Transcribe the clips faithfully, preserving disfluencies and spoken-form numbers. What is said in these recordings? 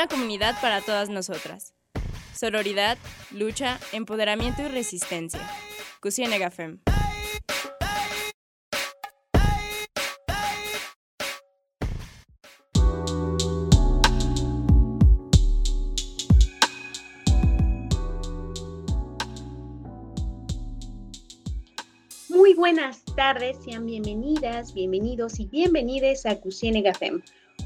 una comunidad para todas nosotras. Sororidad, lucha, empoderamiento y resistencia. Cusinega Fem. Muy buenas tardes, sean bienvenidas, bienvenidos y bienvenides a Cusinega Fem,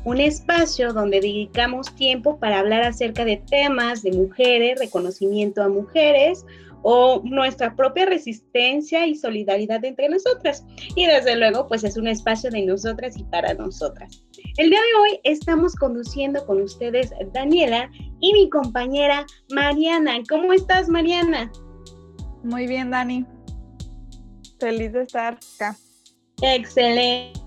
un espacio donde dedicamos tiempo para hablar acerca de temas de mujeres, reconocimiento a mujeres o nuestra propia resistencia y solidaridad entre nosotras. Y desde luego, pues es un espacio de nosotras y para nosotras. El día de hoy estamos conduciendo con ustedes Daniela y mi compañera Mariana. ¿Cómo estás, Mariana? Muy bien, Dani. Feliz de estar acá. Excelente.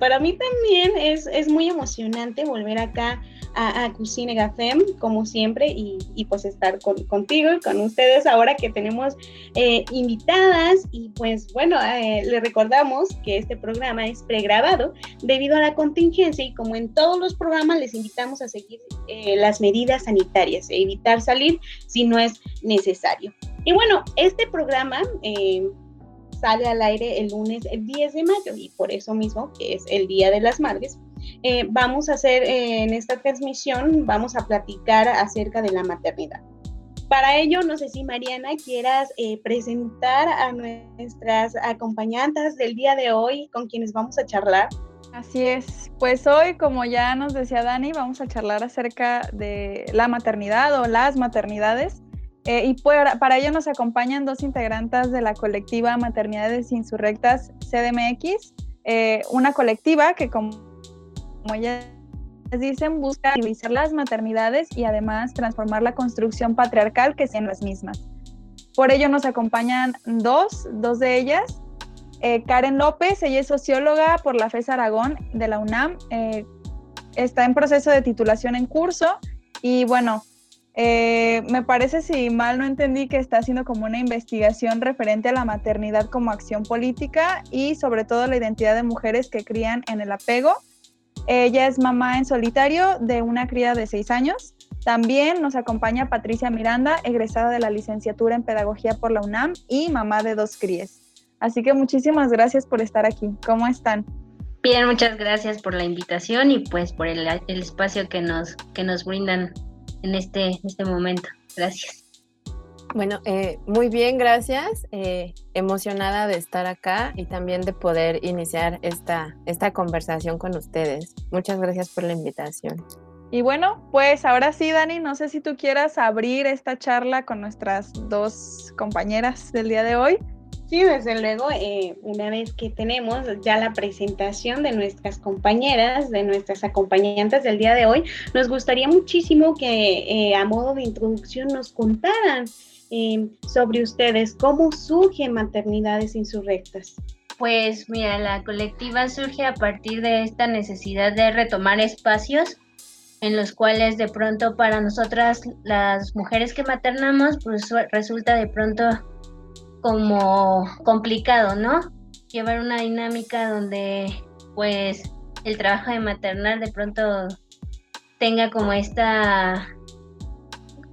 Para mí también es, es muy emocionante volver acá a, a Cusinega Fem, como siempre, y, y pues estar con, contigo y con ustedes ahora que tenemos eh, invitadas. Y pues bueno, eh, les recordamos que este programa es pregrabado debido a la contingencia y como en todos los programas les invitamos a seguir eh, las medidas sanitarias, e evitar salir si no es necesario. Y bueno, este programa... Eh, sale al aire el lunes el diez de mayo y por eso mismo, que es el Día de las Madres, eh, vamos a hacer eh, en esta transmisión, vamos a platicar acerca de la maternidad. Para ello, no sé si Mariana quieras eh, presentar a nuestras acompañantes del día de hoy con quienes vamos a charlar. Así es, pues hoy, como ya nos decía Dani, vamos a charlar acerca de la maternidad o las maternidades. Eh, y para, para ello nos acompañan dos integrantes de la colectiva Maternidades Insurrectas C D M X, eh, una colectiva que, como, como ellas dicen, busca visibilizar las maternidades y además transformar la construcción patriarcal que sean las mismas. Por ello nos acompañan dos, dos de ellas, eh, Karen López, ella es socióloga por la F E S Aragón de la UNAM, eh, está en proceso de titulación en curso y bueno... Eh, me parece, si mal no entendí, que está haciendo como una investigación referente a la maternidad como acción política y sobre todo la identidad de mujeres que crían en el apego. Ella es mamá en solitario de una cría de seis años. También nos acompaña Patricia Miranda, egresada de la licenciatura en Pedagogía por la UNAM y mamá de dos crías. Así que muchísimas gracias por estar aquí. ¿Cómo están? Bien, muchas gracias por la invitación y pues por el, el espacio que nos, que nos brindan en este, en este momento. Gracias. Bueno, eh, muy bien, gracias. Eh, emocionada de estar acá y también de poder iniciar esta, esta conversación con ustedes. Muchas gracias por la invitación. Y bueno, pues ahora sí, Dani, no sé si tú quieras abrir esta charla con nuestras dos compañeras del día de hoy. Sí, desde luego, eh, una vez que tenemos ya la presentación de nuestras compañeras, de nuestras acompañantes del día de hoy, nos gustaría muchísimo que eh, a modo de introducción nos contaran eh, sobre ustedes, cómo surgen Maternidades Insurrectas. Pues mira, la colectiva surge a partir de esta necesidad de retomar espacios en los cuales de pronto para nosotras las mujeres que maternamos pues resulta de pronto... como complicado, ¿no? Llevar una dinámica donde, pues, el trabajo de maternar de pronto tenga como esta,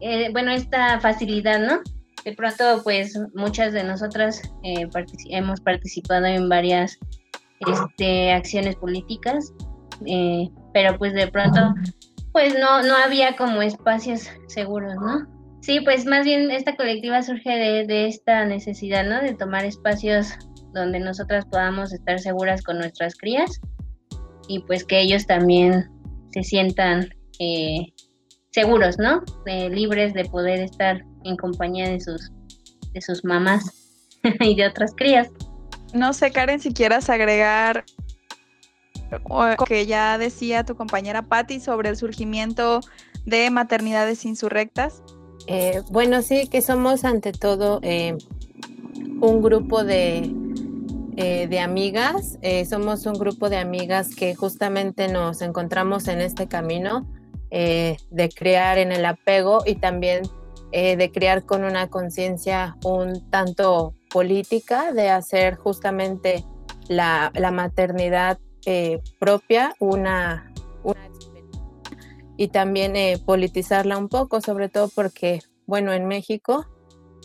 eh, bueno, esta facilidad, ¿no? De pronto, pues, muchas de nosotras eh, partic- hemos participado en varias este, acciones políticas, eh, pero, pues, de pronto, pues, no, no había como espacios seguros, ¿no? Sí, pues más bien esta colectiva surge de, de esta necesidad, ¿no? De tomar espacios donde nosotras podamos estar seguras con nuestras crías y pues que ellos también se sientan eh, seguros, ¿no? Eh, libres de poder estar en compañía de sus, de sus mamás y de otras crías. No sé, Karen, si quieras agregar lo que ya decía tu compañera Patti sobre el surgimiento de Maternidades Insurrectas. Eh, bueno, sí, que somos ante todo eh, un grupo de, eh, de amigas, eh, somos un grupo de amigas que justamente nos encontramos en este camino eh, de crear en el apego y también eh, de crear con una conciencia un tanto política, de hacer justamente la, la maternidad eh, propia, una, una y también eh, politizarla un poco, sobre todo porque, bueno, en México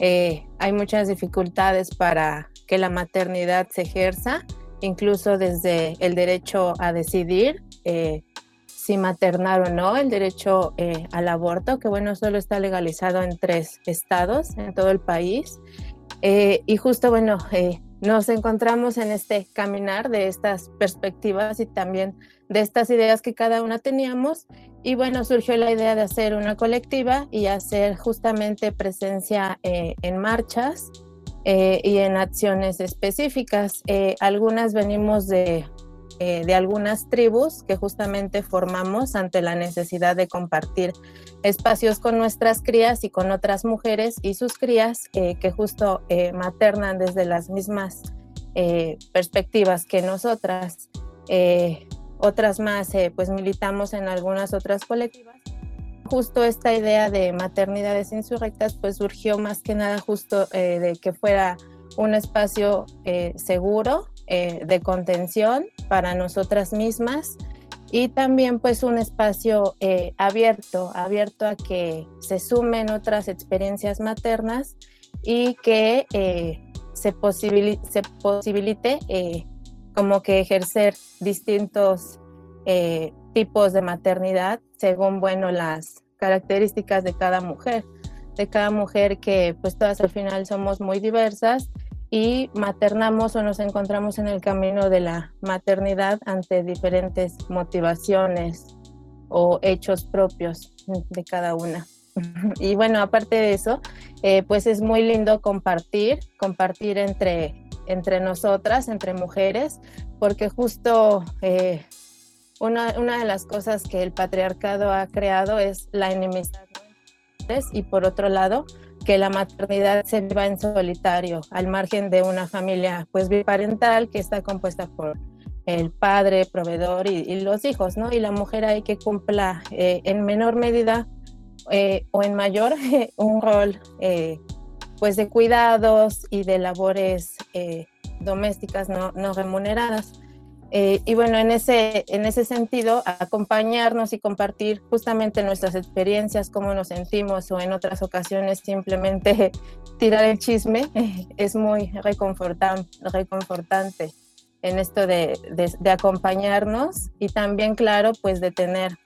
eh, hay muchas dificultades para que la maternidad se ejerza, incluso desde el derecho a decidir eh, si maternar o no, el derecho eh, al aborto, que bueno, solo está legalizado en tres estados en todo el país. Eh, y justo, bueno, eh, nos encontramos en este caminar de estas perspectivas y también de estas ideas que cada una teníamos. Y bueno, surgió la idea de hacer una colectiva y hacer justamente presencia eh, en marchas eh, y en acciones específicas. Eh, algunas venimos de, eh, de algunas tribus que justamente formamos ante la necesidad de compartir espacios con nuestras crías y con otras mujeres y sus crías eh, que justo eh, maternan desde las mismas eh, perspectivas que nosotras. Eh, Otras más, eh, pues militamos en algunas otras colectivas. Justo esta idea de maternidades insurrectas, pues surgió más que nada justo eh, de que fuera un espacio eh, seguro, eh, de contención para nosotras mismas y también pues un espacio eh, abierto, abierto a que se sumen otras experiencias maternas y que eh, se, posibili- se posibilite eh, como que ejercer distintos eh, tipos de maternidad según, bueno, las características de cada mujer, de cada mujer que pues todas al final somos muy diversas y maternamos o nos encontramos en el camino de la maternidad ante diferentes motivaciones o hechos propios de cada una. Y bueno, aparte de eso, eh, pues es muy lindo compartir, compartir entre entre nosotras, entre mujeres, porque justo eh, una, una de las cosas que el patriarcado ha creado es la enemistad, y por otro lado, que la maternidad se viva en solitario, al margen de una familia pues biparental que está compuesta por el padre, proveedor y, y los hijos, ¿no? Y la mujer hay que cumpla eh, en menor medida eh, o en mayor un rol eh, pues de cuidados y de labores eh, domésticas no, no remuneradas. Eh, y bueno, en ese, en ese sentido, acompañarnos y compartir justamente nuestras experiencias, cómo nos sentimos o en otras ocasiones simplemente tirar el chisme, es muy reconfortan, reconfortante en esto de, de, de acompañarnos y también, claro, pues de tener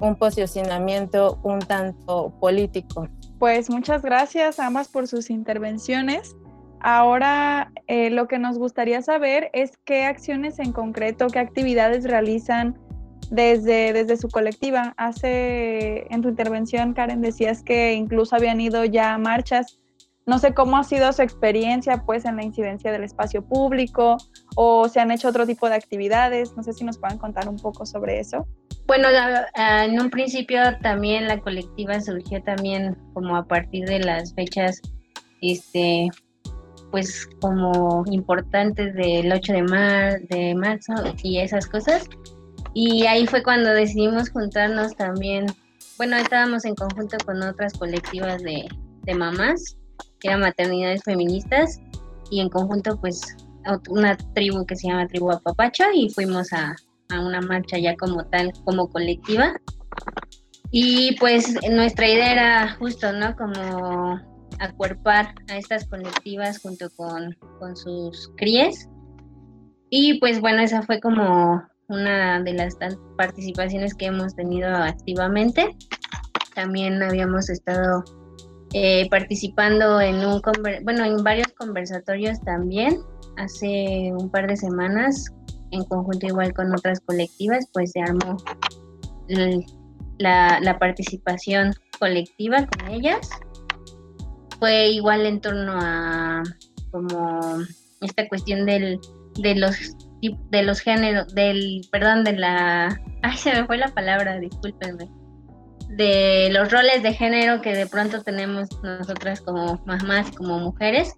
un posicionamiento un tanto político. Pues muchas gracias a ambas por sus intervenciones. Ahora eh, lo que nos gustaría saber es qué acciones en concreto, qué actividades realizan desde, desde su colectiva. Hace, en tu intervención, Karen, decías que incluso habían ido ya a marchas. No sé cómo ha sido su experiencia pues, en la incidencia del espacio público o se han hecho otro tipo de actividades. No sé si nos pueden contar un poco sobre eso. Bueno, en un principio también la colectiva surgió también como a partir de las fechas este, pues como importantes del ocho de marzo y esas cosas. Y ahí fue cuando decidimos juntarnos también. Bueno, estábamos en conjunto con otras colectivas de, de mamás, que eran maternidades feministas, y en conjunto pues una tribu que se llama Tribu Apapacha, y fuimos a... a una marcha ya como tal, como colectiva. Y pues nuestra idea era justo, ¿no? Como acuerpar a estas colectivas junto con, con sus críes. Y pues bueno, esa fue como una de las participaciones que hemos tenido activamente. También habíamos estado eh, participando en un conver- bueno, en varios conversatorios también hace un par de semanas. En conjunto igual con otras colectivas, pues se armó la, la participación colectiva con ellas. Fue igual en torno a como esta cuestión del de los de los géneros, del perdón de la ay se me fue la palabra, discúlpenme, de los roles de género que de pronto tenemos nosotras como mamás, como mujeres.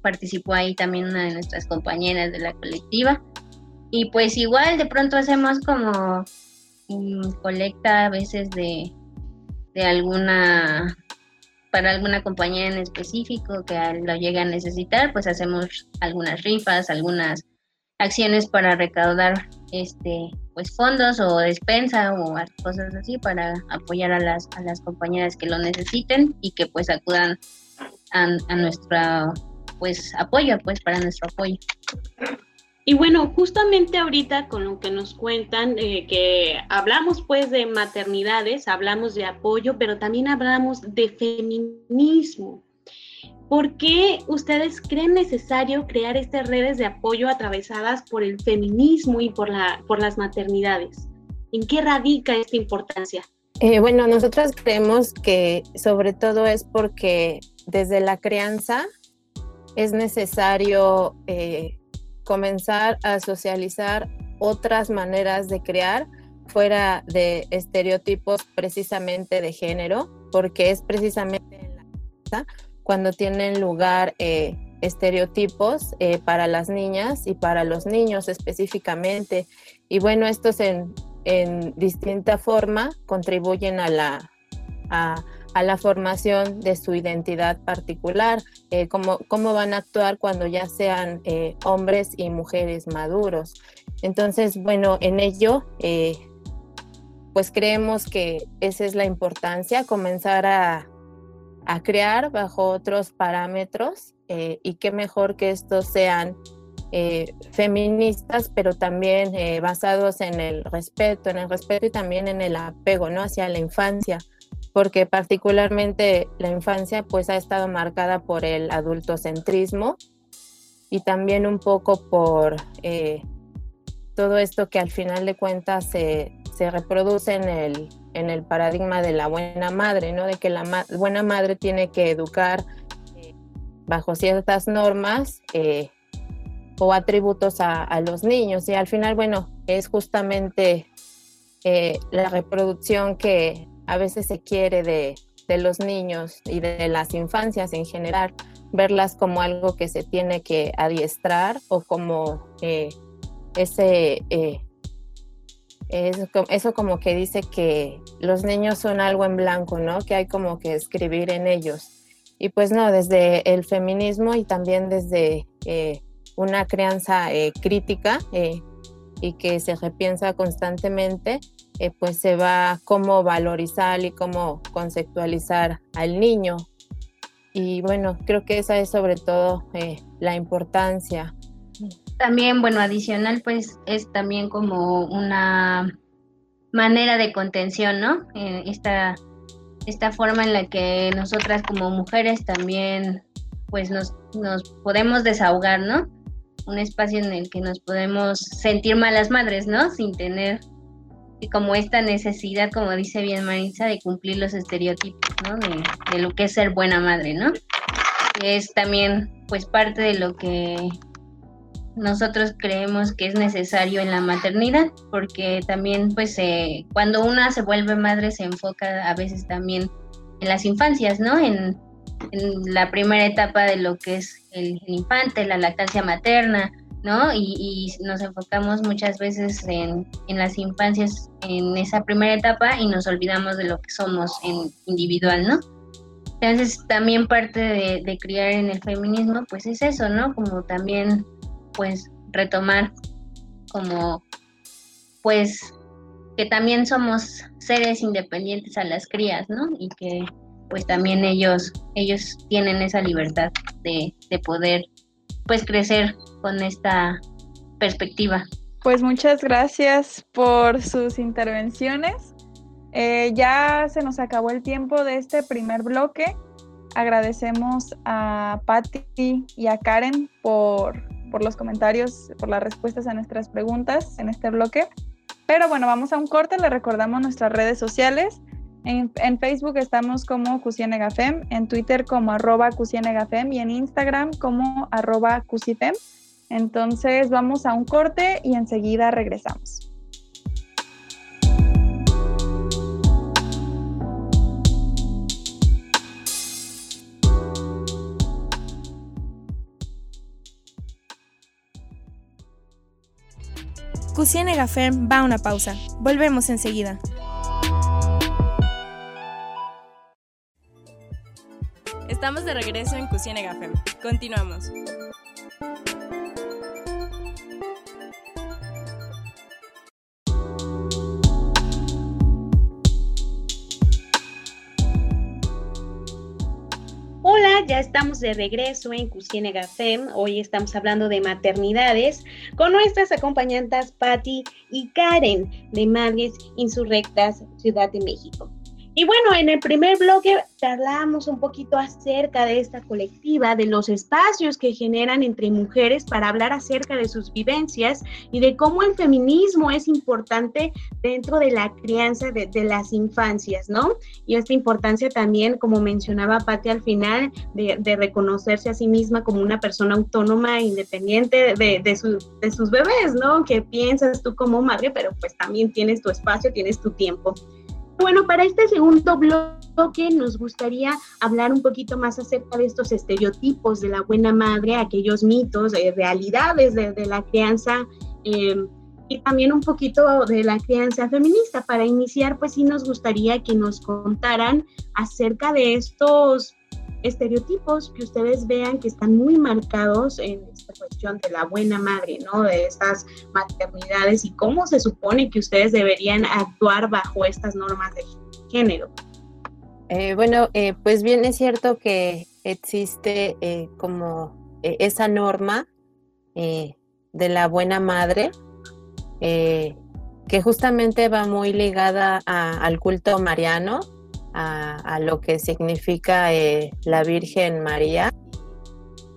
Participó ahí también una de nuestras compañeras de la colectiva. Y pues igual de pronto hacemos como um, colecta a veces de, de alguna, para alguna compañía en específico que lo llegue a necesitar, pues hacemos algunas rifas, algunas acciones para recaudar este pues fondos o despensa o cosas así para apoyar a las a las compañeras que lo necesiten y que pues acudan a, a nuestro pues apoyo, pues para nuestro apoyo. Y bueno, justamente ahorita con lo que nos cuentan, eh, que hablamos pues de maternidades, hablamos de apoyo, pero también hablamos de feminismo. ¿Por qué ustedes creen necesario crear estas redes de apoyo atravesadas por el feminismo y por, la, por las maternidades? ¿En qué radica esta importancia? Eh, bueno, nosotros creemos que sobre todo es porque desde la crianza es necesario eh, comenzar a socializar otras maneras de crear fuera de estereotipos precisamente de género, porque es precisamente en la crianza cuando tienen lugar eh, estereotipos eh, para las niñas y para los niños específicamente. Y bueno, estos en, en distinta forma contribuyen a la, a, a la formación de su identidad particular, eh, cómo, cómo van a actuar cuando ya sean eh, hombres y mujeres maduros. Entonces, bueno, en ello, eh, pues creemos que esa es la importancia, comenzar a a crear bajo otros parámetros eh, y qué mejor que estos sean eh, feministas, pero también eh, basados en el respeto, en el respeto y también en el apego, ¿no? Hacia la infancia, porque particularmente la infancia pues ha estado marcada por el adultocentrismo y también un poco por eh, todo esto que al final de cuentas eh, se reproduce en el en el paradigma de la buena madre, ¿no? De que la ma- buena madre tiene que educar eh, bajo ciertas normas eh, o atributos a, a los niños. Y al final, bueno, es justamente eh, la reproducción que a veces se quiere de, de los niños y de las infancias en general, verlas como algo que se tiene que adiestrar o como eh, ese... Eh, Eso como que dice que los niños son algo en blanco, ¿no? Que hay como que escribir en ellos. Y pues no, desde el feminismo y también desde eh, una crianza eh, crítica eh, y que se repiensa constantemente, eh, pues se va cómo valorizar y cómo conceptualizar al niño. Y bueno, creo que esa es sobre todo eh, la importancia. También, bueno, adicional, pues es también como una manera de contención, ¿no? Eh, esta, esta forma en la que nosotras como mujeres también, pues nos, nos podemos desahogar, ¿no? Un espacio en el que nos podemos sentir malas madres, ¿no? Sin tener como esta necesidad, como dice bien Marisa, de cumplir los estereotipos, ¿no? De, de lo que es ser buena madre, ¿no? Es también, pues, parte de lo que nosotros creemos que es necesario en la maternidad, porque también pues eh, cuando una se vuelve madre se enfoca a veces también en las infancias, ¿no? En, en la primera etapa de lo que es el, el infante, la lactancia materna, ¿no? Y, y nos enfocamos muchas veces en, en las infancias, en esa primera etapa, y nos olvidamos de lo que somos en individual, ¿no? Entonces también parte de, de criar en el feminismo pues es eso, ¿no? Como también pues retomar como pues que también somos seres independientes a las crías, ¿no? Y que pues también ellos ellos tienen esa libertad de, de poder pues crecer con esta perspectiva. Pues muchas gracias por sus intervenciones. Eh, ya se nos acabó el tiempo de este primer bloque. Agradecemos a Patti y a Karen por por los comentarios, por las respuestas a nuestras preguntas en este bloque. Pero bueno, vamos a un corte, le recordamos nuestras redes sociales. En, en Facebook estamos como Cusinega Fem, en Twitter como arroba Cusinega Fem y en Instagram como arroba Cusifem. Entonces vamos a un corte y enseguida regresamos. Cusinega Fem va a una pausa. Volvemos enseguida. Estamos de regreso en Cusinega Fem. Continuamos. ya estamos de regreso en Cusinega Fem. Hoy estamos hablando de maternidades con nuestras acompañantes Patti y Karen de Madres Insurrectas Ciudad de México. Y bueno, en el primer bloque hablamos un poquito acerca de esta colectiva, de los espacios que generan entre mujeres para hablar acerca de sus vivencias y de cómo el feminismo es importante dentro de la crianza de, de las infancias, ¿no? Y esta importancia también, como mencionaba Patti al final, de, de reconocerse a sí misma como una persona autónoma, independiente de, de, su, de sus bebés, ¿no? Que piensas tú como madre, pero pues también tienes tu espacio, tienes tu tiempo. Bueno, para este segundo bloque nos gustaría hablar un poquito más acerca de estos estereotipos de la buena madre, aquellos mitos, eh, realidades de, de la crianza eh, y también un poquito de la crianza feminista. Para iniciar, pues sí nos gustaría que nos contaran acerca de estos estereotipos que ustedes vean que están muy marcados en esta cuestión de la buena madre, ¿no? De estas maternidades y cómo se supone que ustedes deberían actuar bajo estas normas de género. Eh, bueno, eh, pues bien es cierto que existe eh, como eh, esa norma eh, de la buena madre eh, que justamente va muy ligada a, al culto mariano, A, a lo que significa eh, la Virgen María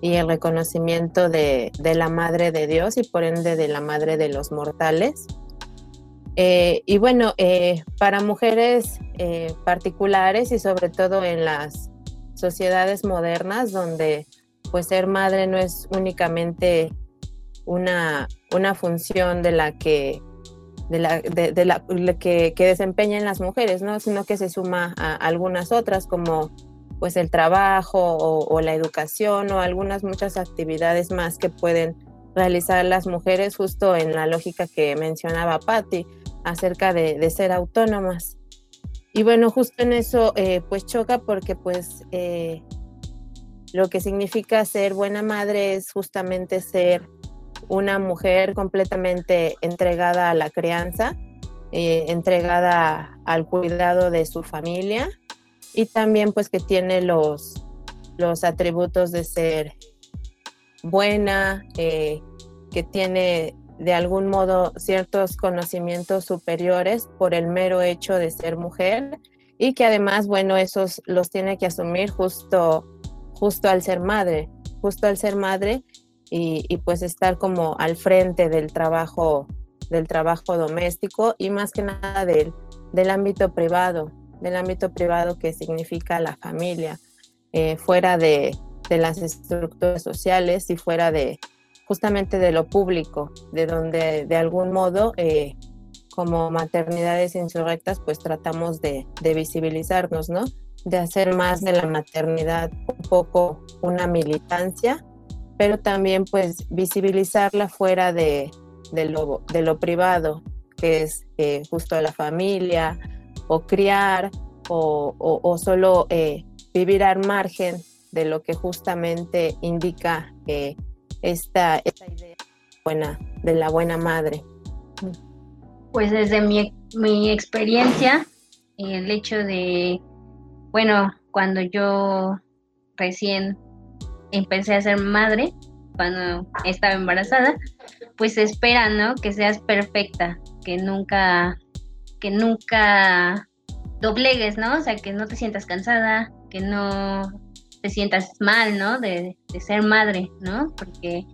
y el reconocimiento de, de la Madre de Dios y por ende de la Madre de los mortales. Eh, y bueno, eh, para mujeres eh, particulares y sobre todo en las sociedades modernas donde pues ser madre no es únicamente una, una función de la que de la, de, de la que, que desempeñan las mujeres, ¿no? Sino que se suma a algunas otras como pues el trabajo o, o la educación o algunas muchas actividades más que pueden realizar las mujeres justo en la lógica que mencionaba Patti acerca de, de ser autónomas. Y bueno, justo en eso eh, pues choca porque pues eh, lo que significa ser buena madre es justamente ser una mujer completamente entregada a la crianza, eh, entregada al cuidado de su familia y también pues que tiene los, los atributos de ser buena, eh, que tiene de algún modo ciertos conocimientos superiores por el mero hecho de ser mujer y que además, bueno, esos los tiene que asumir justo, justo al ser madre, justo al ser madre. Y, y pues estar como al frente del trabajo, del trabajo doméstico y más que nada del, del ámbito privado, del ámbito privado que significa la familia, eh, fuera de, de las estructuras sociales y fuera de justamente de lo público, de donde de algún modo eh, como maternidades insurrectas pues tratamos de, de visibilizarnos, ¿no? De hacer más de la maternidad un poco una militancia, pero también pues visibilizarla fuera de, de, lo, de lo privado, que es eh, justo la familia, o criar, o, o, o solo eh, vivir al margen de lo que justamente indica eh, esta, esta idea buena, de la buena madre. Pues desde mi, mi experiencia, el hecho de, bueno, cuando yo recién empecé a ser madre, cuando estaba embarazada, pues se espera, ¿no? Que seas perfecta, que nunca, que nunca doblegues, ¿no? O sea, que no te sientas cansada, que no te sientas mal, ¿no? De, de ser madre, ¿no? Porque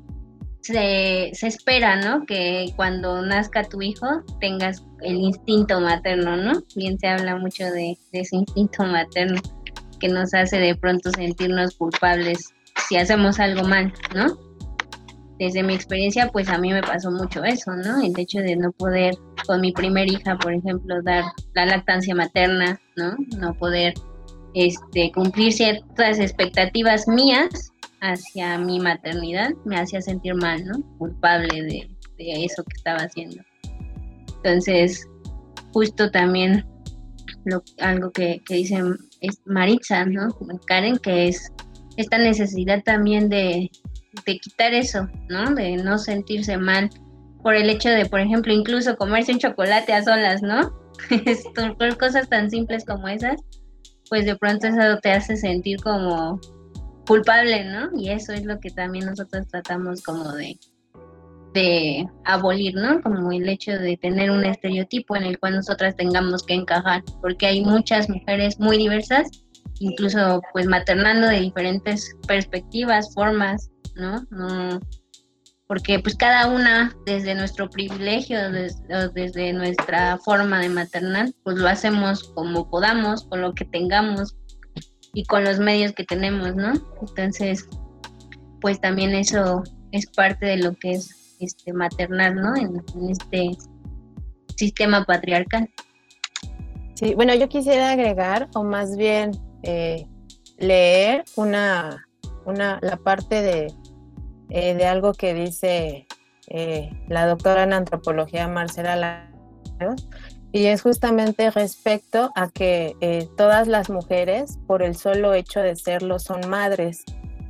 se, se espera, ¿no? Que cuando nazca tu hijo tengas el instinto materno, ¿no? Bien se habla mucho de, de ese instinto materno que nos hace de pronto sentirnos culpables si hacemos algo mal, ¿no? Desde mi experiencia, pues a mí me pasó mucho eso, ¿no? El hecho de no poder, con mi primer hija, por ejemplo, dar la lactancia materna, ¿no? No poder este, cumplir ciertas expectativas mías hacia mi maternidad, me hacía sentir mal, ¿no? Culpable de, de eso que estaba haciendo. Entonces, justo también lo, algo que, que dice Maritza, ¿no? Karen, que es esta necesidad también de, de quitar eso, ¿no? De no sentirse mal por el hecho de, por ejemplo, incluso comerse un chocolate a solas, ¿no? Por cosas tan simples como esas, pues de pronto eso te hace sentir como, culpable, ¿no? Y eso es lo que también nosotros tratamos como de, de abolir, ¿no? Como el hecho de tener un estereotipo en el cual nosotras tengamos que encajar, porque hay muchas mujeres muy diversas, incluso pues maternando de diferentes perspectivas, formas, ¿no? No, porque pues cada una desde nuestro privilegio des, o desde nuestra forma de maternar, pues lo hacemos como podamos, con lo que tengamos y con los medios que tenemos, ¿no? Entonces, pues también eso es parte de lo que es este maternar, ¿no? En, en este sistema patriarcal. Sí, bueno, yo quisiera agregar, o más bien eh, leer una, una la parte de Eh, de algo que dice eh, la doctora en antropología Marcela Lagos, y es justamente respecto a que eh, todas las mujeres, por el solo hecho de serlo, son madres.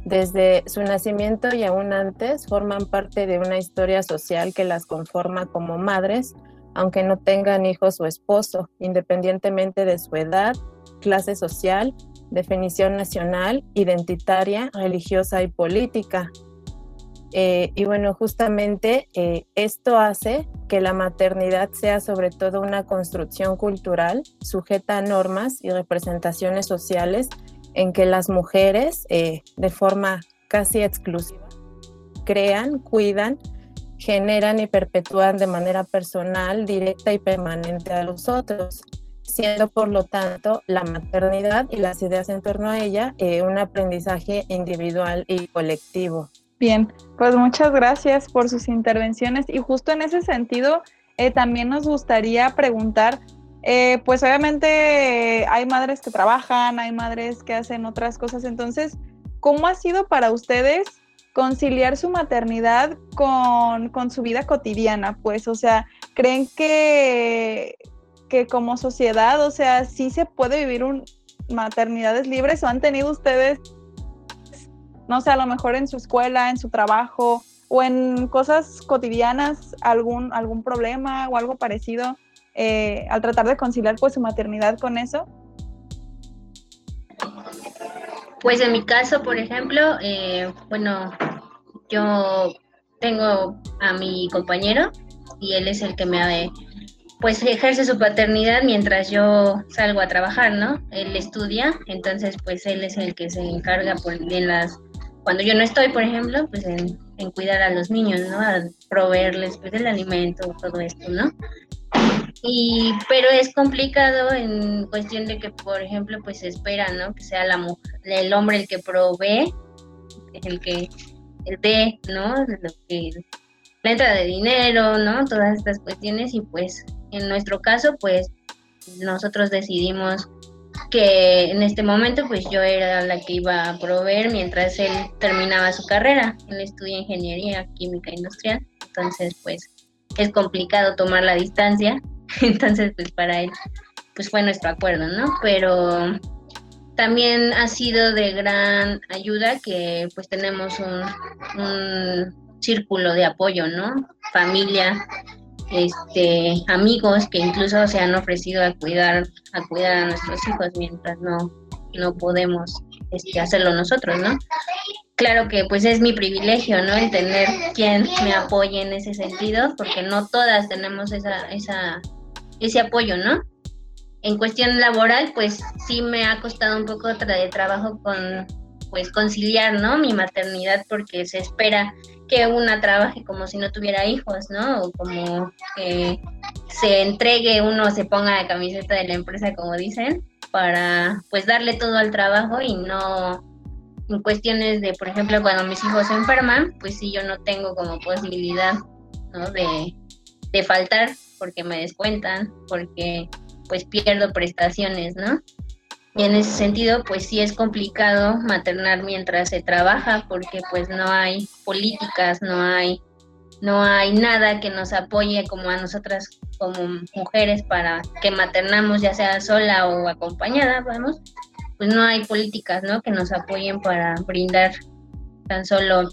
Desde su nacimiento y aún antes, forman parte de una historia social que las conforma como madres, aunque no tengan hijos o esposo, independientemente de su edad, clase social, definición nacional, identitaria, religiosa y política. Eh, y bueno, justamente eh, esto hace que la maternidad sea sobre todo una construcción cultural sujeta a normas y representaciones sociales en que las mujeres, eh, de forma casi exclusiva, crean, cuidan, generan y perpetúan de manera personal, directa y permanente a los otros, siendo por lo tanto la maternidad y las ideas en torno a ella eh, un aprendizaje individual y colectivo. Bien, pues muchas gracias por sus intervenciones, y justo en ese sentido eh, también nos gustaría preguntar, eh, pues obviamente eh, hay madres que trabajan, hay madres que hacen otras cosas, entonces, ¿cómo ha sido para ustedes conciliar su maternidad con, con su vida cotidiana? Pues, o sea, ¿creen que, que como sociedad, o sea, sí se puede vivir un, maternidades libres, o han tenido ustedes, no sé, a lo mejor en su escuela, en su trabajo o en cosas cotidianas, algún, algún problema o algo parecido eh, al tratar de conciliar pues su maternidad con eso? Pues en mi caso, por ejemplo, eh, bueno, yo tengo a mi compañero y él es el que me pues ejerce su paternidad mientras yo salgo a trabajar, ¿no? Él estudia, entonces pues él es el que se encarga por, de las... Cuando yo no estoy, por ejemplo, pues en, en cuidar a los niños, ¿no? A proveerles pues el alimento, todo esto, ¿no? Y, pero es complicado en cuestión de que, por ejemplo, pues se espera, ¿no? Que sea la mujer, el hombre el que provee, el que el dé, ¿no? Lo que, la entrada de dinero, ¿no? Todas estas cuestiones, y pues en nuestro caso, pues nosotros decidimos que en este momento pues yo era la que iba a proveer mientras él terminaba su carrera. Él estudia ingeniería química industrial, entonces pues es complicado tomar la distancia, entonces pues para él pues fue nuestro acuerdo, ¿no? Pero también ha sido de gran ayuda que pues tenemos un, un círculo de apoyo, ¿no? Familia, este, amigos que incluso se han ofrecido a cuidar a cuidar a nuestros hijos mientras no, no podemos este, hacerlo nosotros, ¿no? Claro que pues es mi privilegio, ¿no? El tener quien me apoye en ese sentido, porque no todas tenemos esa, esa, ese apoyo, ¿no? En cuestión laboral, pues sí me ha costado un poco de trabajo con, pues, conciliar, ¿no? Mi maternidad, porque se espera que una trabaje como si no tuviera hijos, ¿no? O como que se entregue uno, se ponga la camiseta de la empresa, como dicen, para pues darle todo al trabajo y no en cuestiones de, por ejemplo, cuando mis hijos se enferman, pues sí, yo no tengo como posibilidad, ¿no? De, de faltar, porque me descuentan, porque pues pierdo prestaciones, ¿no? Y en ese sentido, pues sí es complicado maternar mientras se trabaja, porque pues no hay políticas, no hay, no hay nada que nos apoye como a nosotras como mujeres para que maternamos, ya sea sola o acompañada, vamos, pues no hay políticas, ¿no? Que nos apoyen para brindar tan solo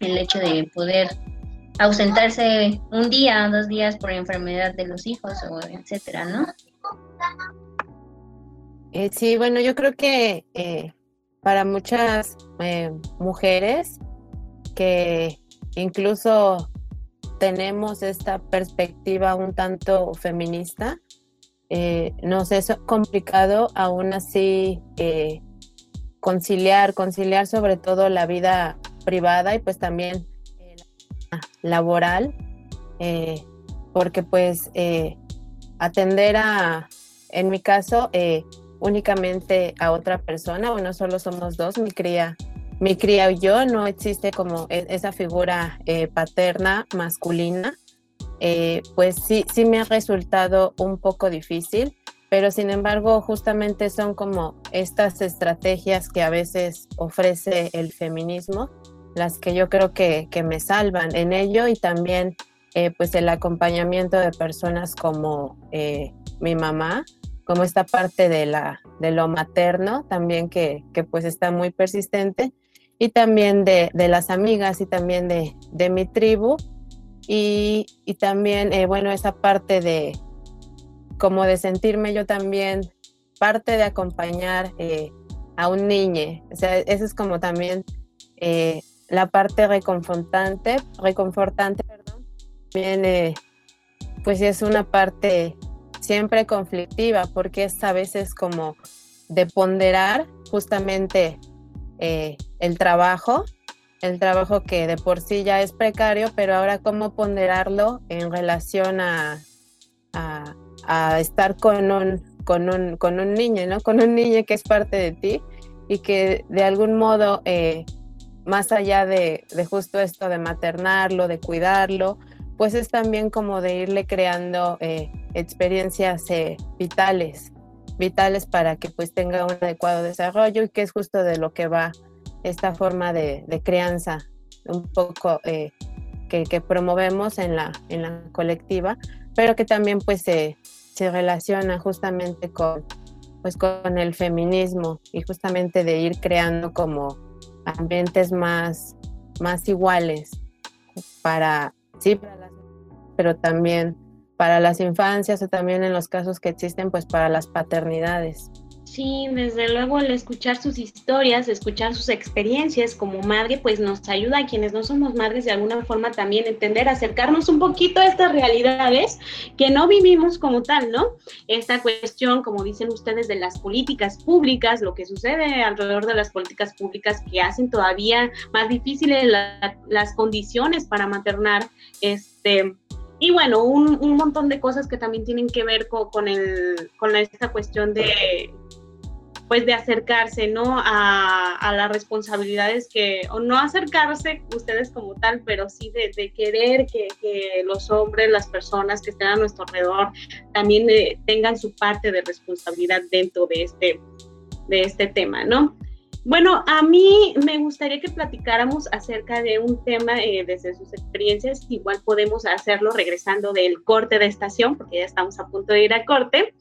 el hecho de poder ausentarse un día o dos días por enfermedad de los hijos o etcétera, ¿no? Eh, sí, bueno, yo creo que eh, para muchas eh, mujeres que incluso tenemos esta perspectiva un tanto feminista, eh, nos es complicado aún así eh, conciliar, conciliar sobre todo la vida privada y pues también eh, la vida laboral, eh, porque pues eh, atender a, en mi caso, eh, únicamente a otra persona, bueno, solo somos dos, mi cría mi cría y yo, no existe como esa figura eh, paterna masculina, eh, pues sí, sí me ha resultado un poco difícil, pero sin embargo justamente son como estas estrategias que a veces ofrece el feminismo, las que yo creo que, que me salvan en ello, y también eh, pues el acompañamiento de personas como eh, mi mamá, como esta parte de, la, de lo materno también que, que pues está muy persistente, y también de, de las amigas y también de, de mi tribu, y, y también, eh, bueno, esa parte de como de sentirme yo también parte de acompañar eh, a un niño, o sea, esa es como también eh, la parte reconfortante, reconfortante, perdón, también eh, pues es una parte siempre conflictiva, porque es a veces como de ponderar justamente eh, el trabajo, el trabajo que de por sí ya es precario, pero ahora cómo ponderarlo en relación a, a, a estar con un, con, un, con un niño, ¿no? Con un niño que es parte de ti y que de algún modo, eh, más allá de, de justo esto de maternarlo, de cuidarlo, pues es también como de irle creando eh, experiencias eh, vitales, vitales para que pues tenga un adecuado desarrollo, y que es justo de lo que va esta forma de, de crianza un poco eh, que, que promovemos en la, en la colectiva, pero que también pues eh, se relaciona justamente con, pues, con el feminismo, y justamente de ir creando como ambientes más, más iguales para, sí, para las, pero también para las infancias, o también en los casos que existen, pues para las paternidades. Sí, desde luego el escuchar sus historias, escuchar sus experiencias como madre, pues nos ayuda a quienes no somos madres de alguna forma también entender, acercarnos un poquito a estas realidades que no vivimos como tal, ¿no? Esta cuestión, como dicen ustedes, de las políticas públicas, lo que sucede alrededor de las políticas públicas que hacen todavía más difíciles la, las condiciones para maternar, este... Y bueno, un, un montón de cosas que también tienen que ver con, con, el, con esta cuestión de, pues de acercarse, ¿no? A, a las responsabilidades que, o no acercarse ustedes como tal, pero sí de, de querer que, que los hombres, las personas que estén a nuestro alrededor también eh, tengan su parte de responsabilidad dentro de este, de este tema, ¿no? Bueno, a mí me gustaría que platicáramos acerca de un tema eh, desde sus experiencias. Igual podemos hacerlo regresando del corte de estación, porque ya estamos a punto de ir a corte.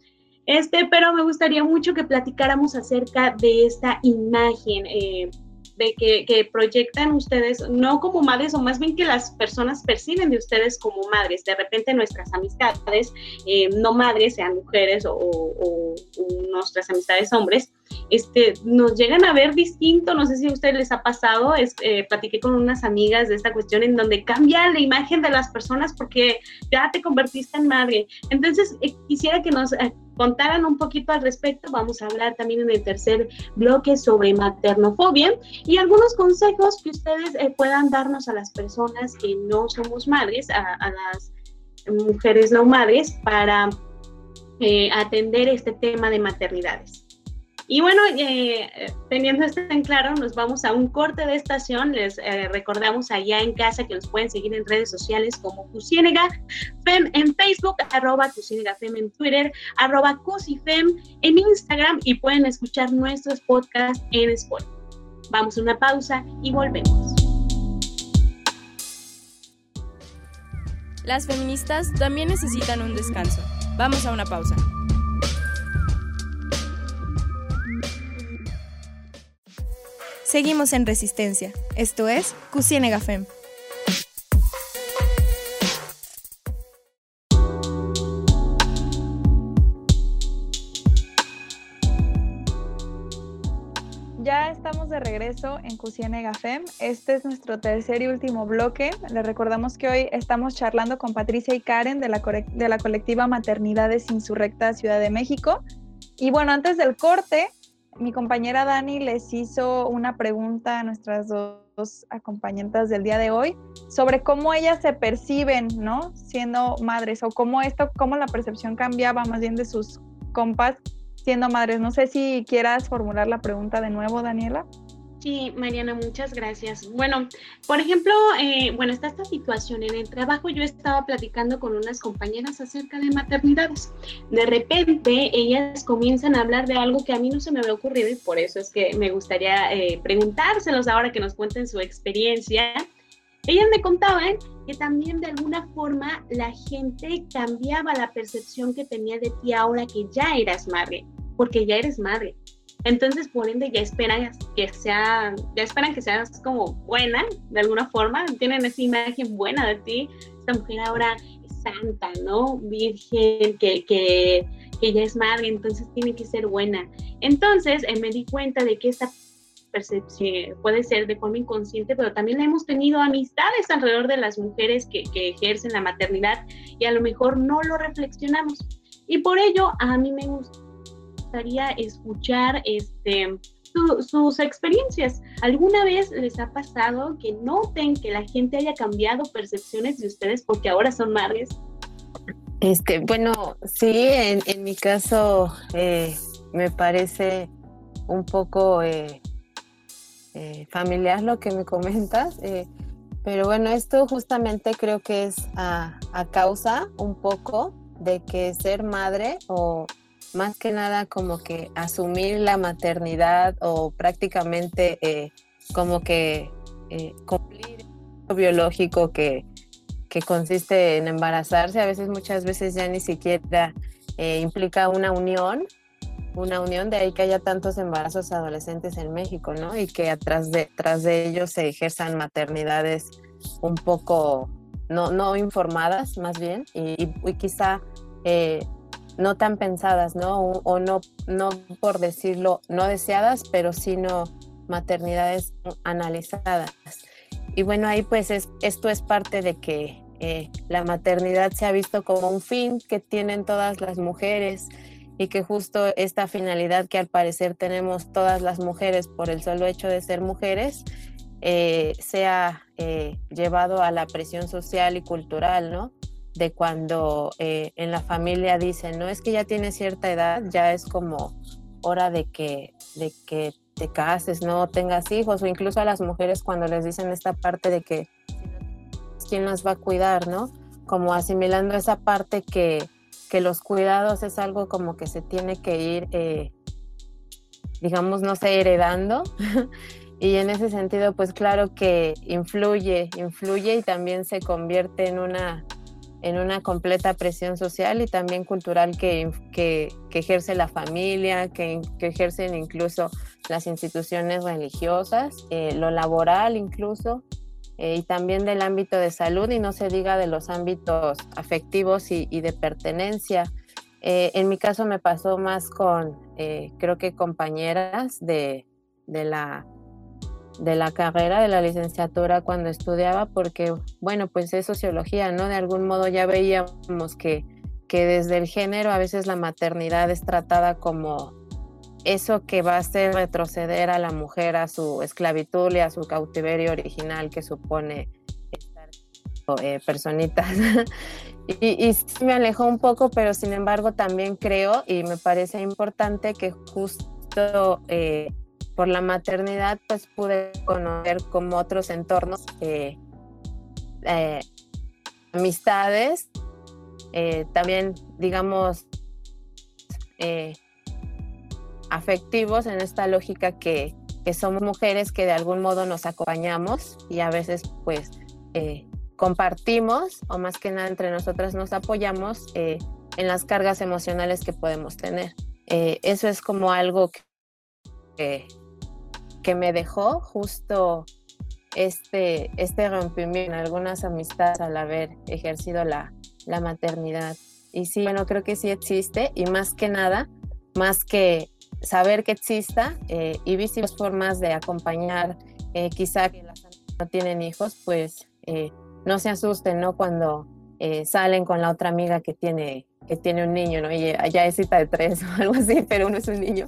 Este, pero me gustaría mucho que platicáramos acerca de esta imagen eh, de que, que proyectan ustedes, no como madres, o más bien que las personas perciben de ustedes como madres. De repente nuestras amistades, eh, no madres, sean mujeres o, o, o nuestras amistades hombres, Este, nos llegan a ver distinto. No sé si a ustedes les ha pasado, es, eh, platiqué con unas amigas de esta cuestión en donde cambia la imagen de las personas porque ya te convertiste en madre. Entonces eh, quisiera que nos eh, contaran un poquito al respecto. Vamos a hablar también en el tercer bloque sobre maternofobia y algunos consejos que ustedes eh, puedan darnos a las personas que no somos madres, a, a las mujeres no madres, para eh, atender este tema de maternidades. Y bueno, eh, teniendo esto en claro, nos vamos a un corte de estación. Les eh, recordamos allá en casa que nos pueden seguir en redes sociales como Cusinega Fem en Facebook, arroba Cusinega Fem en Twitter, arroba Cusifem en Instagram, y pueden escuchar nuestros podcasts en Spotify. Vamos a una pausa y volvemos. Las feministas también necesitan un descanso. Vamos a una pausa. Seguimos en Resistencia. Esto es Cusinega Fem. Ya estamos estamos de regreso en Cusinega Fem. Este es nuestro tercer y último bloque. Les recordamos que hoy estamos charlando con Patricia y Karen de la, de la colectiva Maternidades Insurrectas Ciudad de México. Y bueno, antes del corte, mi compañera Dani les hizo una pregunta a nuestras dos acompañantes del día de hoy sobre cómo ellas se perciben, ¿no?, siendo madres, o cómo esto, cómo la percepción cambiaba más bien de sus compas siendo madres. No sé si quieras formular la pregunta de nuevo, Daniela. Sí, Mariana, muchas gracias. Bueno, por ejemplo, eh, bueno, está esta situación en el trabajo. Yo estaba platicando con unas compañeras acerca de maternidades. De repente, ellas comienzan a hablar de algo que a mí no se me había ocurrido y por eso es que me gustaría eh, preguntárselos ahora que nos cuenten su experiencia. Ellas me contaban que también de alguna forma la gente cambiaba la percepción que tenía de ti ahora que ya eras madre, porque ya eres madre. Entonces, por ende, ya esperan que sea, ya esperan que seas como buena, de alguna forma, tienen esa imagen buena de ti. Esta mujer ahora es santa, ¿no? Virgen, que, que, que ya es madre, entonces tiene que ser buena. Entonces, eh, me di cuenta de que esta percepción puede ser de forma inconsciente, pero también la hemos tenido amistades alrededor de las mujeres que, que ejercen la maternidad y a lo mejor no lo reflexionamos. Y por ello, a mí me gusta. gustaría escuchar este, su, sus experiencias. ¿Alguna vez les ha pasado que noten que la gente haya cambiado percepciones de ustedes porque ahora son madres? Este, bueno, sí, en, en mi caso eh, me parece un poco eh, eh, familiar lo que me comentas, eh, pero bueno, esto justamente creo que es a, a causa un poco de que ser madre o más que nada como que asumir la maternidad o prácticamente eh, como que eh, cumplir lo biológico que, que consiste en embarazarse, a veces muchas veces ya ni siquiera eh, implica una unión, una unión de ahí que haya tantos embarazos adolescentes en México, ¿no? Y que atrás de, tras de ellos se ejerzan maternidades un poco no, no informadas más bien y, y, y quizá... Eh, no tan pensadas, ¿no? O, o no, no por decirlo, no deseadas, pero sino maternidades analizadas. Y bueno, ahí pues es, esto es parte de que eh, la maternidad se ha visto como un fin que tienen todas las mujeres y que justo esta finalidad que al parecer tenemos todas las mujeres por el solo hecho de ser mujeres, eh, se ha eh, llevado a la presión social y cultural, ¿no? De cuando eh, en la familia dicen, no, es que ya tienes cierta edad, ya es como hora de que, de que te cases, no tengas hijos, o incluso a las mujeres cuando les dicen esta parte de que quién las va a cuidar, ¿no? Como asimilando esa parte que, que los cuidados es algo como que se tiene que ir, eh, digamos, no sé, heredando. Y en ese sentido, pues claro que influye, influye y también se convierte en una... en una completa presión social y también cultural que, que, que ejerce la familia, que, que ejercen incluso las instituciones religiosas, eh, lo laboral incluso, eh, y también del ámbito de salud, y no se diga de los ámbitos afectivos y, y de pertenencia. Eh, en mi caso me pasó más con, eh, creo que compañeras de, de la... de la carrera, de la licenciatura cuando estudiaba, porque, bueno, pues es sociología, ¿no? De algún modo ya veíamos que, que desde el género a veces la maternidad es tratada como eso que va a hacer retroceder a la mujer a su esclavitud y a su cautiverio original que supone estar eh, personitas. y, y sí me alejó un poco, pero sin embargo también creo, y me parece importante que justo... Eh, por la maternidad, pues pude conocer como otros entornos, eh, eh, amistades, eh, también, digamos, eh, afectivos en esta lógica que, que somos mujeres que de algún modo nos acompañamos y a veces, pues, eh, compartimos o más que nada entre nosotras nos apoyamos eh, en las cargas emocionales que podemos tener. Eh, eso es como algo que... que que me dejó justo este, este rompimiento en algunas amistades al haber ejercido la, la maternidad. Y sí, bueno, creo que sí existe y más que nada, más que saber que exista eh, y visibles formas de acompañar, eh, quizá que las que no tienen hijos, pues eh, no se asusten, ¿no? Cuando eh, salen con la otra amiga que tiene, que tiene un niño, ¿no? Y allá es cita de tres o algo así, pero uno es un niño.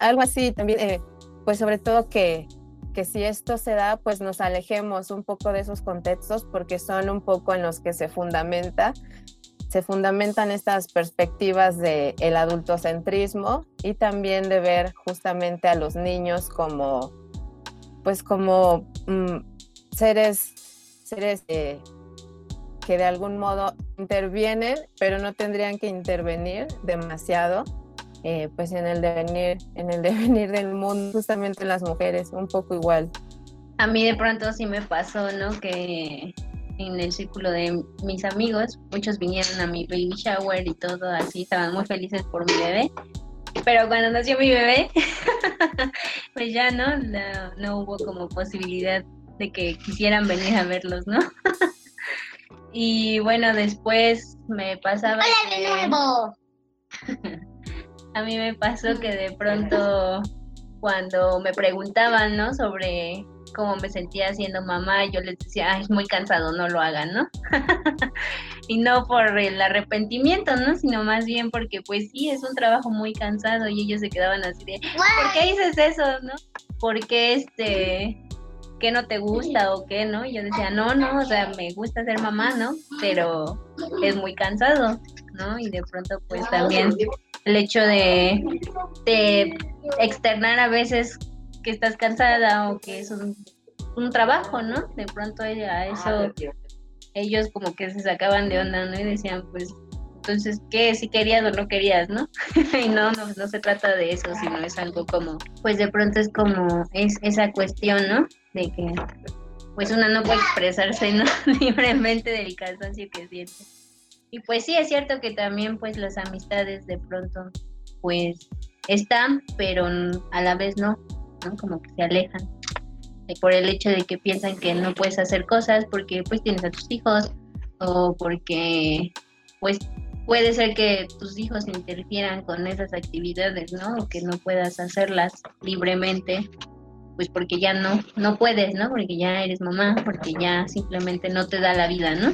Algo así también, eh, pues sobre todo que, que si esto se da, pues nos alejemos un poco de esos contextos, porque son un poco en los que se fundamenta se fundamentan estas perspectivas de el adultocentrismo y también de ver justamente a los niños como, pues como mmm, seres, seres eh, que de algún modo intervienen, pero no tendrían que intervenir demasiado, eh, pues en el devenir, en el devenir del mundo, justamente las mujeres, un poco igual. A mí de pronto sí me pasó, ¿no? Que en el círculo de mis amigos, muchos vinieron a mi baby shower y todo así, estaban muy felices por mi bebé, pero cuando nació mi bebé, pues ya no, no, no hubo como posibilidad de que quisieran venir a verlos, ¿no? Y bueno, después me pasaba... ¡Hola de nuevo! A mí me pasó que de pronto, cuando me preguntaban, ¿no?, sobre cómo me sentía siendo mamá, yo les decía, ay, muy cansado, no lo hagan, ¿no? Y no por el arrepentimiento, ¿no? Sino más bien porque, pues sí, es un trabajo muy cansado, y ellos se quedaban así de, ¿por qué dices eso, no? ¿Por qué, este, qué no te gusta o qué, no? Y yo decía, no, no, o sea, me gusta ser mamá, ¿no? Pero es muy cansado, ¿no? Y de pronto, pues también el hecho de, de externar a veces que estás cansada o que es un, un trabajo, ¿no? De pronto a eso ellos como que se sacaban de onda, ¿no? Y decían, pues, entonces, ¿qué? ¿Si querías o no querías, no? Y no, no, no se trata de eso, sino es algo como, pues de pronto es como, es esa cuestión, ¿no? De que, pues una no puede expresarse, ¿no? Libremente del cansancio que siente. Y pues sí, es cierto que también, pues, las amistades de pronto, pues, están, pero a la vez no, ¿no? Como que se alejan por el hecho de que piensan que no puedes hacer cosas porque pues tienes a tus hijos, o porque pues puede ser que tus hijos interfieran con esas actividades, ¿no? O que no puedas hacerlas libremente, pues porque ya no, no puedes, ¿no? Porque ya eres mamá, porque ya simplemente no te da la vida, ¿no?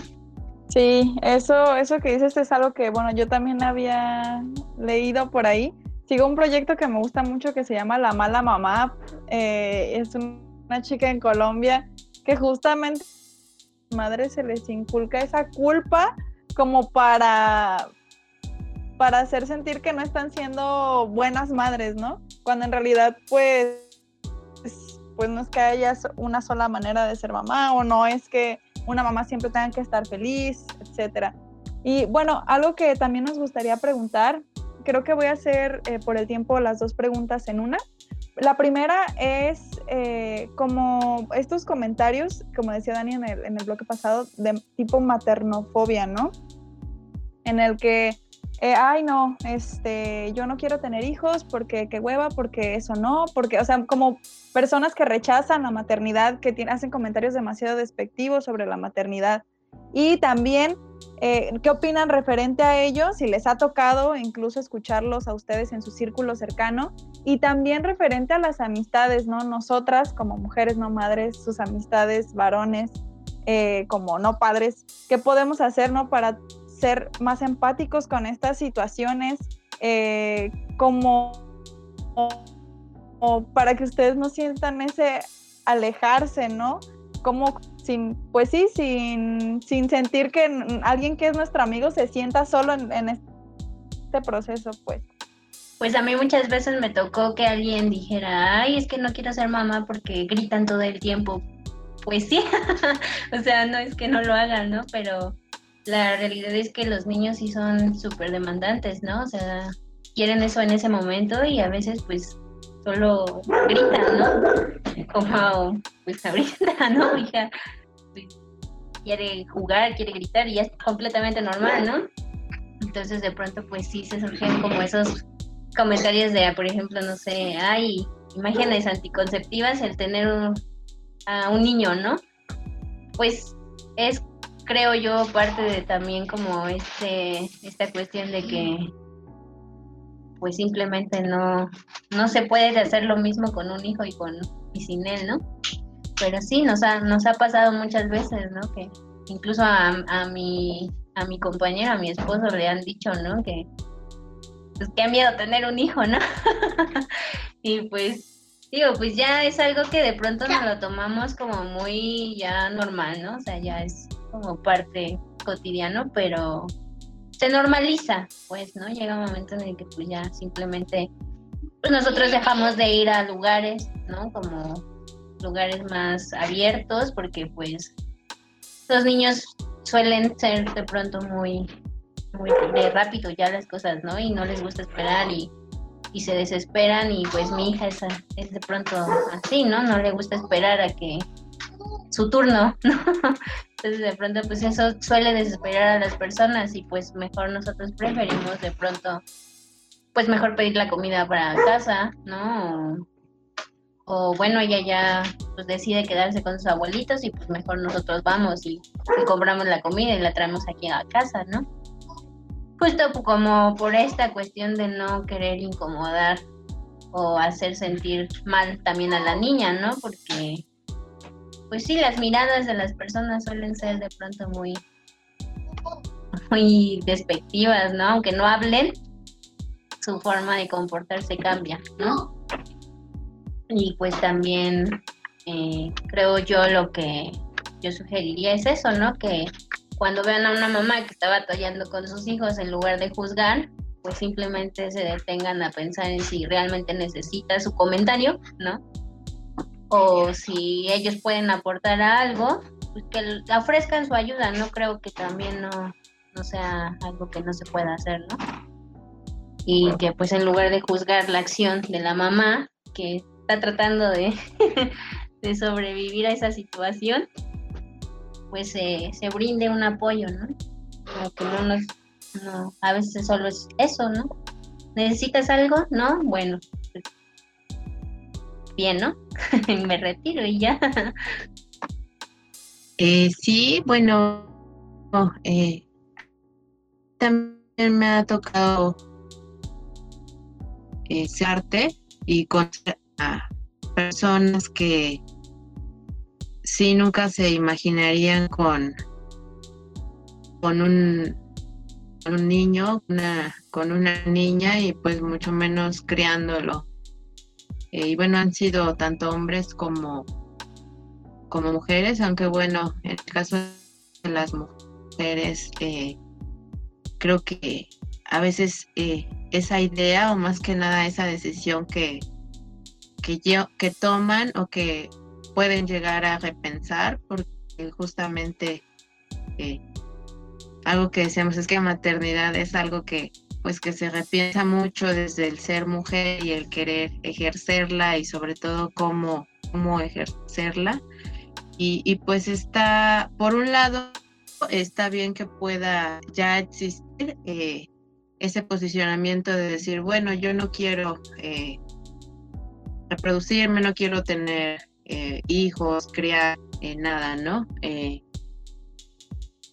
Sí, eso, eso que dices es algo que, bueno, yo también había leído por ahí. Sigo un proyecto que me gusta mucho que se llama La Mala Mamá. Eh, es una chica en Colombia que justamente a las madres se les inculca esa culpa como para, para hacer sentir que no están siendo buenas madres, ¿no? Cuando en realidad pues, pues no es que haya una sola manera de ser mamá, o no es que una mamá siempre tenga que estar feliz, etcétera. Y bueno, algo que también nos gustaría preguntar, creo que voy a hacer eh, por el tiempo las dos preguntas en una. La primera es eh, como estos comentarios, como decía Dani en el, en el bloque pasado, de tipo maternofobia, ¿no? En el que, eh, ay no, este, yo no quiero tener hijos porque qué hueva, porque eso no, porque, o sea, como personas que rechazan la maternidad, que tienen, hacen comentarios demasiado despectivos sobre la maternidad. Y también, eh, ¿qué opinan referente a ellos? Si les ha tocado incluso escucharlos a ustedes en su círculo cercano. Y también referente a las amistades, ¿no? Nosotras, como mujeres no madres, sus amistades, varones, eh, como no padres, ¿qué podemos hacer, ¿no? Para ser más empáticos con estas situaciones, eh, como, como para que ustedes no sientan ese alejarse, ¿no? Como sin, pues sí, sin, sin sentir que alguien que es nuestro amigo se sienta solo en, en este proceso, pues. Pues a mí muchas veces me tocó que alguien dijera, ay, es que no quiero ser mamá porque gritan todo el tiempo. Pues sí, o sea, no es que no lo hagan, ¿no? Pero la realidad es que los niños sí son súper demandantes, ¿no? O sea, quieren eso en ese momento y a veces, pues, solo gritan, ¿no? Como, pues, ahorita, ¿no? Hija, pues, quiere jugar, quiere gritar y ya es completamente normal, ¿no? Entonces, de pronto, pues, sí se surgen como esos comentarios de, por ejemplo, no sé, ay, imágenes anticonceptivas el tener un, a un niño, ¿no? Pues, es, creo yo, parte de también como este, esta cuestión de que pues simplemente no, no se puede hacer lo mismo con un hijo y, con, y sin él, ¿no? Pero sí, nos ha, nos ha pasado muchas veces, ¿no? Que incluso a, a, mi, a mi compañero, a mi esposo le han dicho, ¿no? Que pues qué miedo tener un hijo, ¿no? Y pues digo, pues ya es algo que de pronto nos lo tomamos como muy ya normal, ¿no? O sea, ya es como parte cotidiano, pero se normaliza, pues, ¿no? Llega un momento en el que pues ya simplemente pues nosotros dejamos de ir a lugares, ¿no? Como lugares más abiertos, porque pues los niños suelen ser de pronto muy, muy de rápido ya las cosas, ¿no? Y no les gusta esperar y y se desesperan, y pues mi hija es, es de pronto así, ¿no? No le gusta esperar a que su turno, ¿no? Entonces de pronto pues eso suele desesperar a las personas, y pues mejor nosotros preferimos de pronto pues mejor pedir la comida para casa, ¿no? O, o bueno, ella ya pues decide quedarse con sus abuelitos, y pues mejor nosotros vamos y, y compramos la comida y la traemos aquí a casa, ¿no? Justo como por esta cuestión de no querer incomodar o hacer sentir mal también a la niña, ¿no? Porque, pues sí, las miradas de las personas suelen ser de pronto muy, muy despectivas, ¿no? Aunque no hablen, su forma de comportarse cambia, ¿no? Y pues también eh, creo yo lo que yo sugeriría es eso, ¿no? Que cuando vean a una mamá que está batallando con sus hijos, en lugar de juzgar, pues simplemente se detengan a pensar en si realmente necesita su comentario, ¿no? O si ellos pueden aportar algo, pues que ofrezcan su ayuda. No creo que también no, no sea algo que no se pueda hacer, ¿no? Y que pues en lugar de juzgar la acción de la mamá, que está tratando de, de sobrevivir a esa situación, pues eh, se brinde un apoyo, ¿no? Como que no nos, no, a veces solo es eso, ¿no? ¿Necesitas algo? ¿No? Bueno, pues, bien, ¿no? Me retiro y ya. Eh, sí, bueno, oh, eh, también me ha tocado eh, arte y con a personas que sí, nunca se imaginarían con, con un, un niño, una, con una niña, y pues mucho menos criándolo. Eh, y bueno, han sido tanto hombres como, como mujeres, aunque bueno, en el caso de las mujeres, eh, creo que a veces eh, esa idea, o más que nada esa decisión que, que, yo, que toman o que pueden llegar a repensar, porque justamente eh, algo que decíamos es que maternidad es algo que pues que se repiensa mucho desde el ser mujer y el querer ejercerla, y sobre todo cómo, cómo ejercerla, y, y pues está, por un lado está bien que pueda ya existir eh, ese posicionamiento de decir, bueno, yo no quiero eh, reproducirme, no quiero tener Eh, hijos, criar, eh, nada, ¿no? Eh,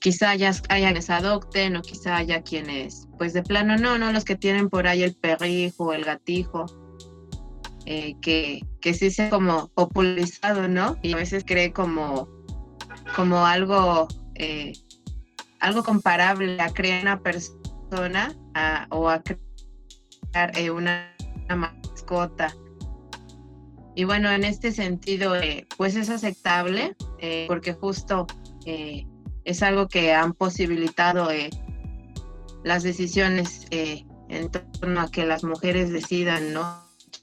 quizá ya haya quienes adopten, o quizá haya quienes, pues de plano no, no los que tienen por ahí el perrijo, el gatijo, eh, que, que sí se ha como popularizado, ¿no? Y a veces cree como, como algo, eh, algo comparable a crear una persona a, o a crear eh, una, una mascota. Y bueno, en este sentido, eh, pues es aceptable, eh, porque justo eh, es algo que han posibilitado eh, las decisiones eh, en torno a que las mujeres decidan, ¿no?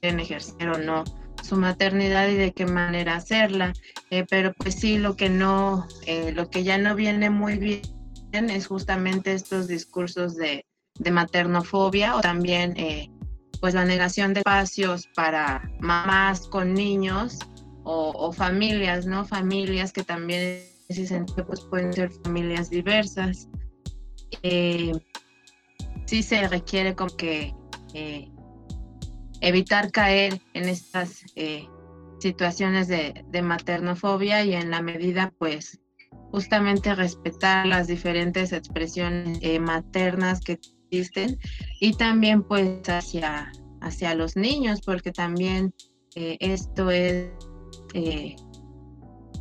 Quieren ejercer o no su maternidad y de qué manera hacerla. Eh, pero pues sí, lo que no, eh, lo que ya no viene muy bien es justamente estos discursos de, de maternofobia, o también Eh, pues la negación de espacios para mamás con niños, o, o familias, ¿no? Familias que también en ese sentido pues pueden ser familias diversas. Eh, sí se requiere como que eh, evitar caer en estas eh, situaciones de, de maternofobia, y en la medida pues justamente respetar las diferentes expresiones eh, maternas que existen, y también pues hacia, hacia los niños, porque también eh, esto es eh,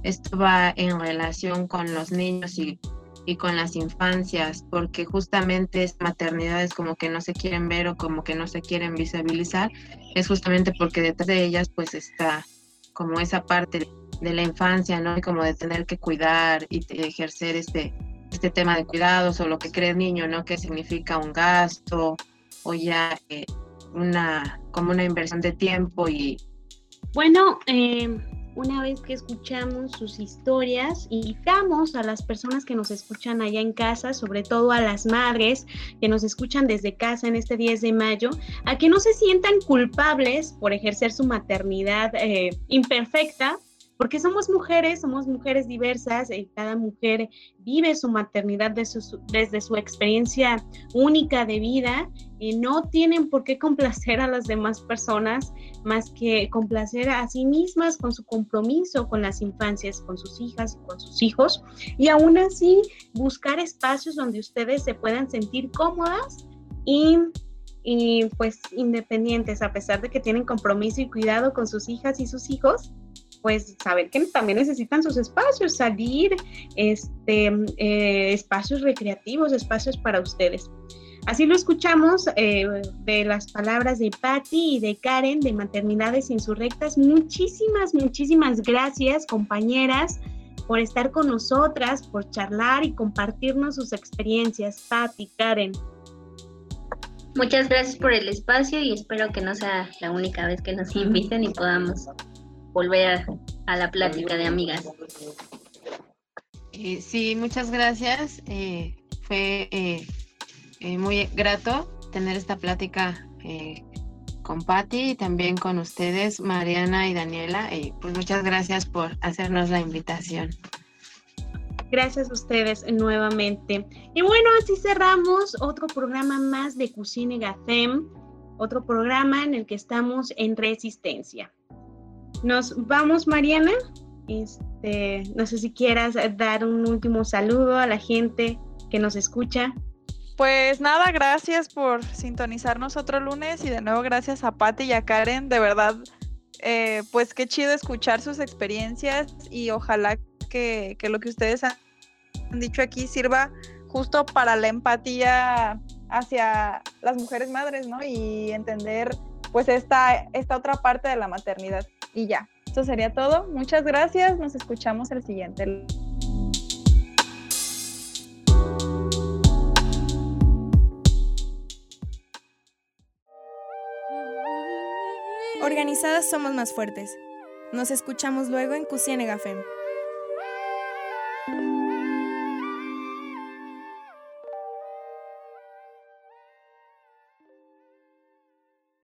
esto va en relación con los niños y, y con las infancias, porque justamente es maternidades como que no se quieren ver o como que no se quieren visibilizar, es justamente porque detrás de ellas pues está como esa parte de la infancia, ¿no? Como de tener que cuidar y ejercer este, este tema de cuidados o lo que cree el niño, ¿no? Que significa un gasto o ya eh, una, como una inversión de tiempo y... Bueno, eh... una vez que escuchamos sus historias, invitamos a las personas que nos escuchan allá en casa, sobre todo a las madres que nos escuchan desde casa en este diez de mayo, a que no se sientan culpables por ejercer su maternidad eh, imperfecta, porque somos mujeres, somos mujeres diversas, y cada mujer vive su maternidad de su, su, desde su experiencia única de vida, y no tienen por qué complacer a las demás personas, más que complacer a sí mismas con su compromiso con las infancias, con sus hijas y con sus hijos, y aún así buscar espacios donde ustedes se puedan sentir cómodas y... y pues independientes, a pesar de que tienen compromiso y cuidado con sus hijas y sus hijos, pues saber que también necesitan sus espacios, salir, este, eh, espacios recreativos, espacios para ustedes. Así lo escuchamos eh, de las palabras de Patti y de Karen de Maternidades Insurrectas. Muchísimas, muchísimas gracias, compañeras, por estar con nosotras, por charlar y compartirnos sus experiencias, Patti, Karen. Muchas gracias por el espacio y espero que no sea la única vez que nos inviten y podamos volver a la plática de amigas. Eh, sí, muchas gracias. Eh, fue eh, eh, muy grato tener esta plática eh, con Patti y también con ustedes, Mariana y Daniela. Eh, pues muchas gracias por hacernos la invitación. Gracias a ustedes nuevamente. Y bueno, así cerramos otro programa más de Cusinega Fem, otro programa en el que estamos en resistencia. Nos vamos, Mariana. Este, no sé si quieras dar un último saludo a la gente que nos escucha. Pues nada, gracias por sintonizarnos otro lunes y de nuevo gracias a Patti y a Karen. De verdad, eh, pues qué chido escuchar sus experiencias y ojalá que, que lo que ustedes han dicho aquí sirva justo para la empatía hacia las mujeres madres, ¿no? Y entender pues esta, esta otra parte de la maternidad. Y ya, eso sería todo. Muchas gracias, nos escuchamos el siguiente lunes. Organizadas somos más fuertes. Nos escuchamos luego en Cusinega Fem.